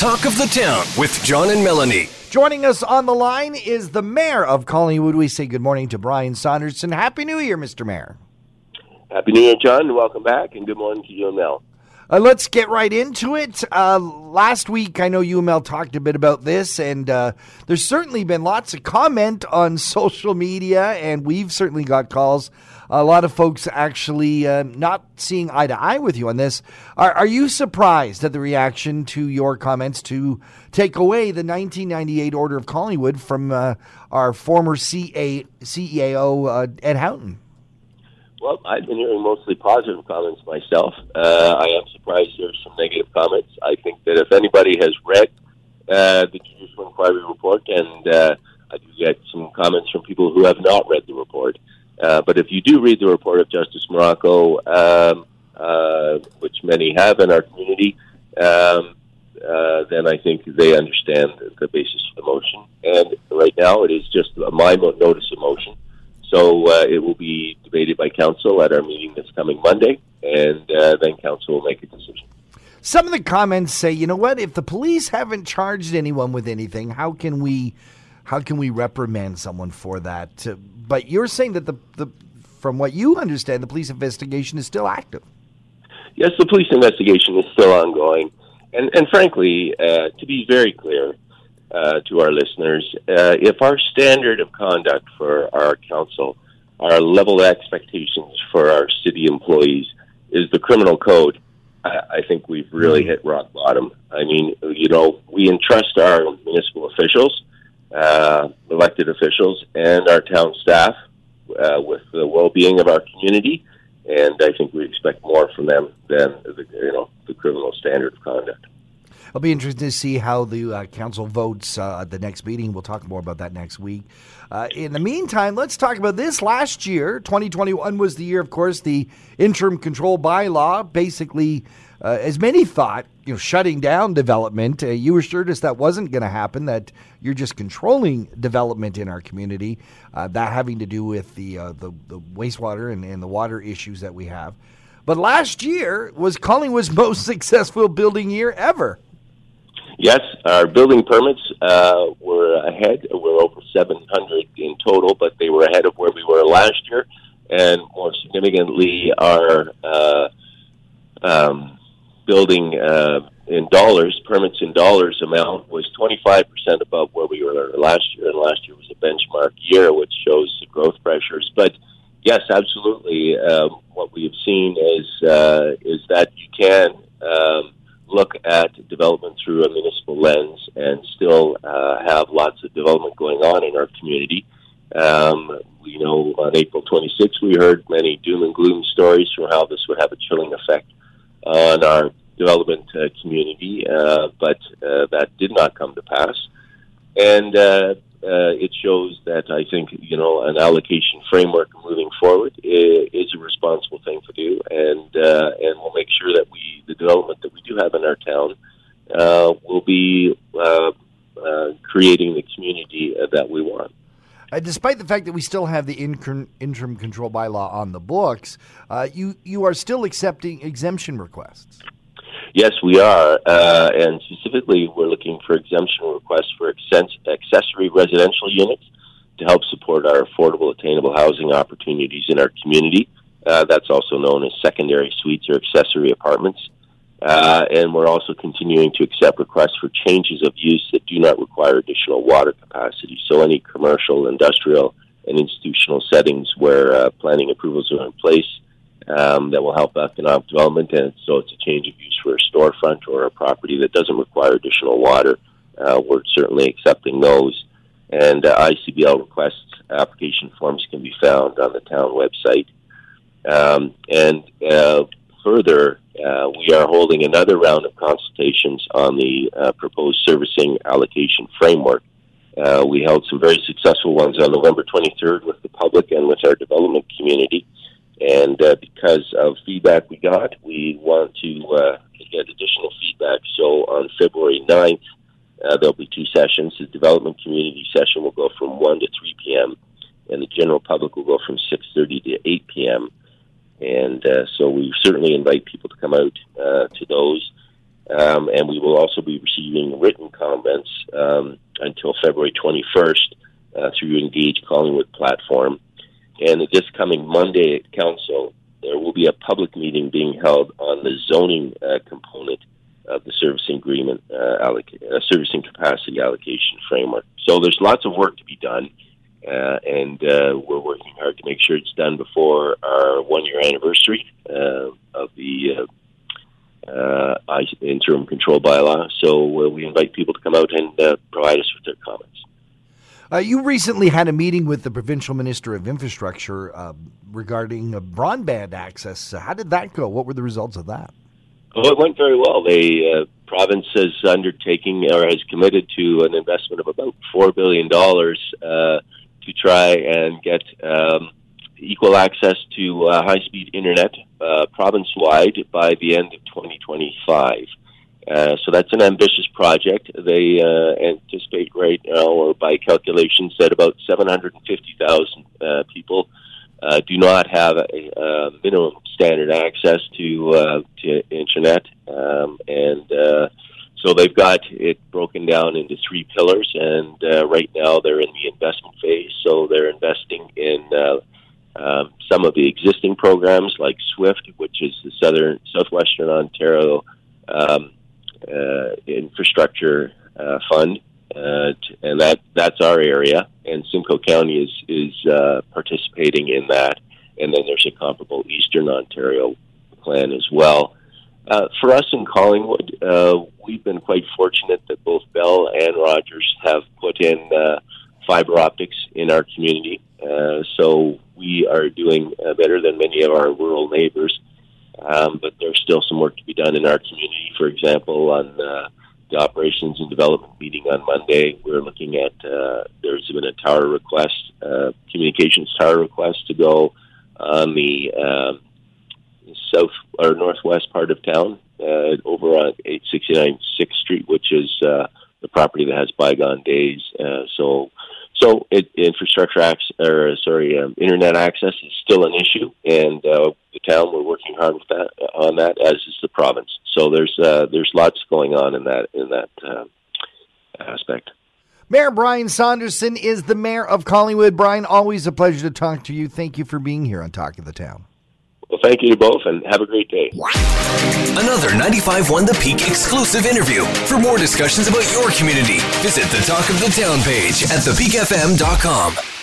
Talk of the Town with John and Melanie. Joining us on the line is the Mayor of Collingwood. We say good morning to Brian Saunderson. Happy New Year, Mr. Mayor. Happy New Year, John, and welcome back, and good morning to you and Mel. Let's get right into it. Last week, I know you and Mel talked a bit about this, and there's certainly been lots of comment on social media, and we've certainly got calls. A lot of folks actually not seeing eye to eye with you on this. Are you surprised at the reaction to your comments to take away the 1998 Order of Collingwood from our former CEO, Ed Houghton? Well, I've been hearing mostly positive comments myself. I am surprised there's some negative comments. I think that if anybody has read the Judicial Inquiry Report, and I do get some comments from people who have not read the report, but if you do read the report of Justice Morocco, which many have in our community, then I think they understand the basis of the motion. And right now it is just my notice of motion. So it will be debated by council at our meeting this coming Monday, and then council will make a decision. Some of the comments say, you know what, if the police haven't charged anyone with anything, how can we reprimand someone for that? But you're saying that the from what you understand, the police investigation is still active. Yes, the police investigation is still ongoing. And frankly, to be very clear, to our listeners, if our standard of conduct for our council, our level of expectations for our city employees is the criminal code, I think we've really hit rock bottom. I mean, you know, we entrust our municipal officials, elected officials, and our town staff with the well-being of our community, and I think we expect more from them than the criminal standard of conduct. It'll be interesting to see how the council votes at the next meeting. We'll talk more about that next week. In the meantime, let's talk about this. Last year, 2021 was the year, of course, the interim control bylaw. Basically, as many thought, shutting down development. You assured us that wasn't going to happen, that you're just controlling development in our community, that having to do with the wastewater and the water issues that we have. But last year was Collingwood's most successful building year ever. Yes, our building permits were ahead. We're over 700 in total, but they were ahead of where we were last year. And more significantly, our building in dollars, permits in dollars amount was 25% above where we were last year. And last year was a benchmark year, which shows the growth pressures. But yes, absolutely. What we have seen is that you can look at development through a municipal lens and still have lots of development going on in our community. On April 26th, we heard many doom and gloom stories from how this would have a chilling effect on our development community, but that did not come to pass. And it shows that I think, an allocation framework moving forward is a responsible thing to do, and we'll make sure that the development that we do have in our town will be creating the community that we want. Despite the fact that we still have the interim control bylaw on the books, you are still accepting exemption requests. Yes, we are, and specifically we're looking for exemption requests for accessory residential units to help support our affordable, attainable housing opportunities in our community. That's also known as secondary suites or accessory apartments. And we're also continuing to accept requests for changes of use that do not require additional water capacity. So any commercial, industrial, and institutional settings where planning approvals are in place that will help economic development, and so it's a change of use for a storefront or a property that doesn't require additional water. We're certainly accepting those. And ICBL requests application forms can be found on the town website. Further, we are holding another round of consultations on the proposed servicing allocation framework. We held some very successful ones on November 23rd with the public and with our development community. And because of feedback we got, we want to get additional feedback. So on February 9th, there'll be two sessions. The development community session will go from 1 to 3 p.m., and the general public will go from 6:30 to 8 p.m. And so we certainly invite people to come out to those. and we will also be receiving written comments until February 21st through Engage Collingwood platform. And this coming Monday at Council, there will be a public meeting being held on the zoning component of the servicing agreement, servicing capacity allocation framework. So there's lots of work to be done, and we're working hard to make sure it's done before our one-year anniversary of the interim control bylaw. So we invite people to come out and provide us with their comments. You recently had a meeting with the Provincial Minister of Infrastructure regarding broadband access. How did that go? What were the results of that? Well, it went very well. The province is undertaking or has committed to an investment of about $4 billion to try and get equal access to high-speed internet province-wide by the end of 2025. So that's an ambitious project. They anticipate right now, or by calculations, that about 750,000 people do not have a minimum standard access to internet, so they've got it broken down into three pillars. And right now they're in the investment phase, so they're investing in some of the existing programs like SWIFT, which is the Southwestern Ontario Infrastructure Fund, and that's our area. And Simcoe County is participating in that. And then there's a comparable Eastern Ontario plan as well. For us in Collingwood, we've been quite fortunate that both Bell and Rogers have put in fiber optics in our community. So we are doing better than many of our rural neighbors. But there's still some work to be done in our community. For example, on the operations and development meeting on Monday, we're looking at there's been a tower request, communications tower request, to go on the south or northwest part of town over on 869 6th Street, which is the property that has bygone days. Internet access is still an issue, and the town, we're working hard with that, on that, as is the province. So there's lots going on in that aspect. Mayor Brian Saunderson is the mayor of Collingwood. Brian, always a pleasure to talk to you. Thank you for being here on Talk of the Town. Well, thank you to both, and have a great day. Another 95.1 The Peak exclusive interview. For more discussions about your community, visit the Talk of the Town page at thepeakfm.com.